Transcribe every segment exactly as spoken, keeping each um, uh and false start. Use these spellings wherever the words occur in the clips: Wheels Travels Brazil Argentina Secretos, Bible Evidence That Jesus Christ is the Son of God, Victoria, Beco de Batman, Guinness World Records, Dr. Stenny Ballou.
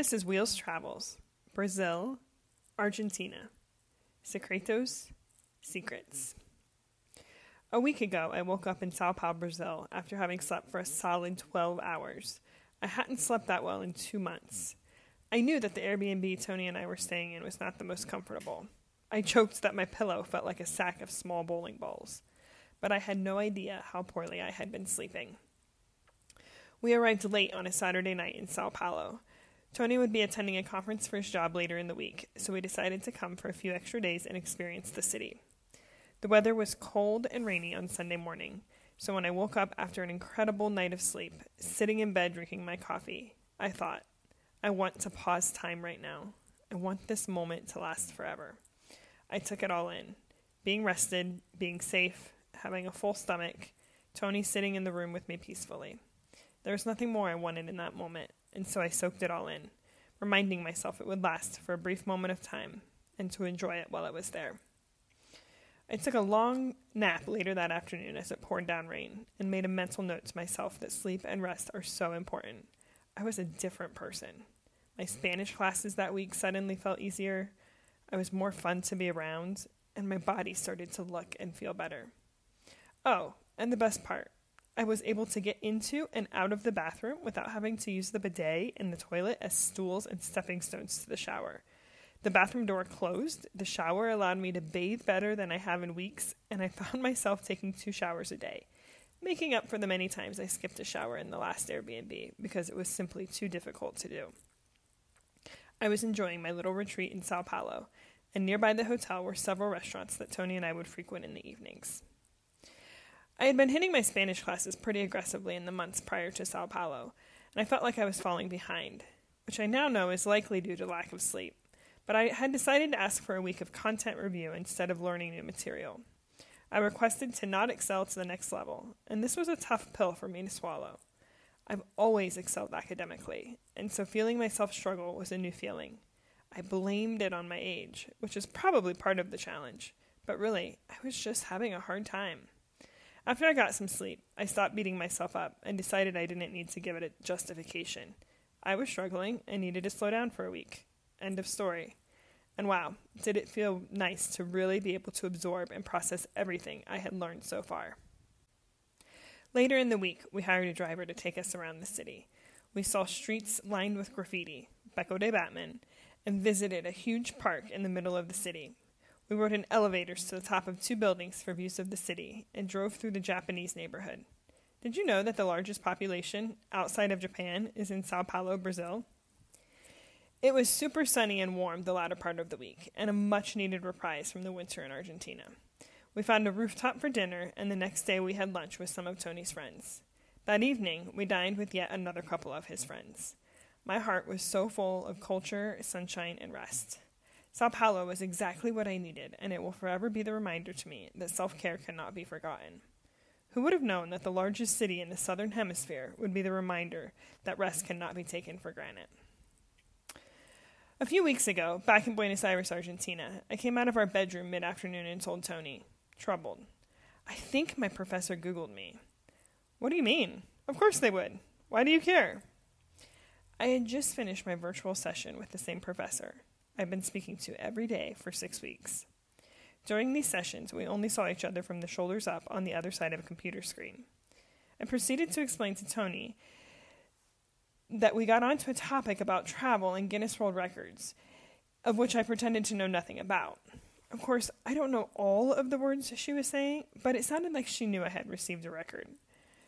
This is Wheels Travels Brazil Argentina Secretos Secrets. A week ago, I woke up in Sao Paulo, Brazil, after having slept for a solid twelve hours. I hadn't slept that well in two months. I knew that the Airbnb Tony and I were staying in was not the most comfortable. I joked that my pillow felt like a sack of small bowling balls, but I had no idea how poorly I had been sleeping. We arrived late on a Saturday night in Sao Paulo. Tony would be attending a conference for his job later in the week, so we decided to come for a few extra days and experience the city. The weather was cold and rainy on Sunday morning, so when I woke up after an incredible night of sleep, sitting in bed drinking my coffee, I thought, I want to pause time right now. I want this moment to last forever. I took it all in. Being rested, being safe, having a full stomach, Tony sitting in the room with me peacefully. There was nothing more I wanted in that moment, and so I soaked it all in, reminding myself it would last for a brief moment of time and to enjoy it while it was there. I took a long nap later that afternoon as it poured down rain and made a mental note to myself that sleep and rest are so important. I was a different person. My Spanish classes that week suddenly felt easier. I was more fun to be around, and my body started to look and feel better. Oh, and the best part, I was able to get into and out of the bathroom without having to use the bidet and the toilet as stools and stepping stones to the shower. The bathroom door closed, the shower allowed me to bathe better than I have in weeks, and I found myself taking two showers a day, making up for the many times I skipped a shower in the last Airbnb because it was simply too difficult to do. I was enjoying my little retreat in Sao Paulo, and nearby the hotel were several restaurants that Tony and I would frequent in the evenings. I had been hitting my Spanish classes pretty aggressively in the months prior to Sao Paulo, and I felt like I was falling behind, which I now know is likely due to lack of sleep, but I had decided to ask for a week of content review instead of learning new material. I requested to not excel to the next level, and this was a tough pill for me to swallow. I've always excelled academically, and so feeling myself struggle was a new feeling. I blamed it on my age, which is probably part of the challenge, but really, I was just having a hard time. After I got some sleep, I stopped beating myself up and decided I didn't need to give it a justification. I was struggling and needed to slow down for a week. End of story. And wow, did it feel nice to really be able to absorb and process everything I had learned so far. Later in the week, we hired a driver to take us around the city. We saw streets lined with graffiti, Beco de Batman, and visited a huge park in the middle of the city. We rode in elevators to the top of two buildings for views of the city and drove through the Japanese neighborhood. Did you know that the largest population outside of Japan is in Sao Paulo, Brazil? It was super sunny and warm the latter part of the week, and a much-needed reprise from the winter in Argentina. We found a rooftop for dinner, and the next day we had lunch with some of Tony's friends. That evening, we dined with yet another couple of his friends. My heart was so full of culture, sunshine, and rest. Sao Paulo was exactly what I needed, and it will forever be the reminder to me that self-care cannot be forgotten. Who would have known that the largest city in the southern hemisphere would be the reminder that rest cannot be taken for granted? A few weeks ago, back in Buenos Aires, Argentina, I came out of our bedroom mid-afternoon and told Tony, troubled, I think my professor Googled me. What do you mean? Of course they would. Why do you care? I had just finished my virtual session with the same professor I've been speaking to every day for six weeks. During these sessions, we only saw each other from the shoulders up on the other side of a computer screen. I proceeded to explain to Tony that we got onto a topic about travel and Guinness World Records, of which I pretended to know nothing about. Of course, I don't know all of the words she was saying, but it sounded like she knew I had received a record.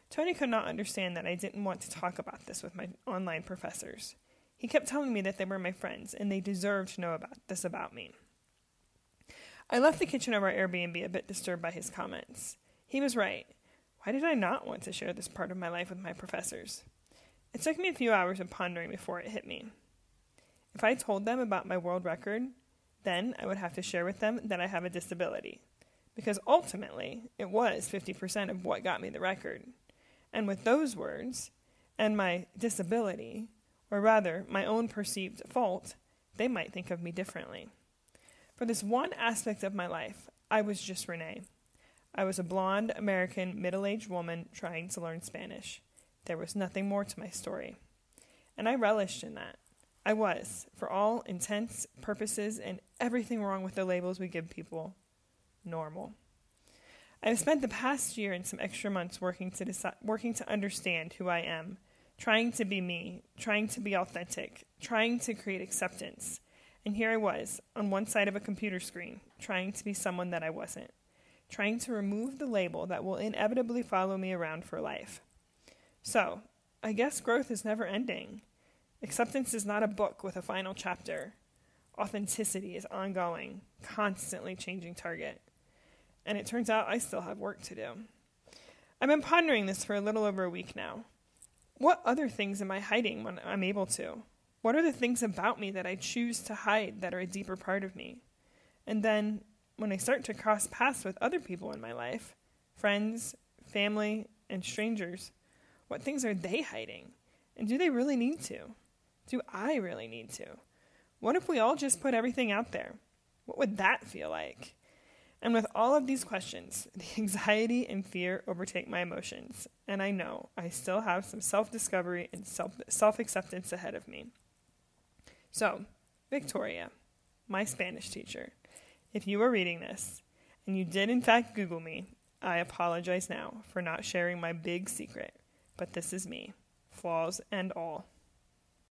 Tony could not understand that I didn't want to talk about this with my online professors. He kept telling me that they were my friends, and they deserved to know about this about me. I left the kitchen of our Airbnb a bit disturbed by his comments. He was right. Why did I not want to share this part of my life with my professors? It took me a few hours of pondering before it hit me. If I told them about my world record, then I would have to share with them that I have a disability, because ultimately, it was fifty percent of what got me the record. And with those words, and my disability, or rather, my own perceived fault, they might think of me differently. For this one aspect of my life, I was just Renee. I was a blonde, American, middle-aged woman trying to learn Spanish. There was nothing more to my story. And I relished in that. I was, for all intents, purposes, and everything wrong with the labels we give people, normal. I have spent the past year and some extra months working to decide, working to understand who I am, trying to be me, trying to be authentic, trying to create acceptance. And here I was, on one side of a computer screen, trying to be someone that I wasn't, trying to remove the label that will inevitably follow me around for life. So, I guess growth is never ending. Acceptance is not a book with a final chapter. Authenticity is ongoing, constantly changing target. And it turns out I still have work to do. I've been pondering this for a little over a week now. What other things am I hiding when I'm able to? What are the things about me that I choose to hide that are a deeper part of me? And then, when I start to cross paths with other people in my life, friends, family, and strangers, what things are they hiding? And do they really need to? Do I really need to? What if we all just put everything out there? What would that feel like? And with all of these questions, the anxiety and fear overtake my emotions, and I know I still have some self-discovery and self- self-acceptance ahead of me. So, Victoria, my Spanish teacher, if you are reading this, and you did in fact Google me, I apologize now for not sharing my big secret, but this is me, flaws and all.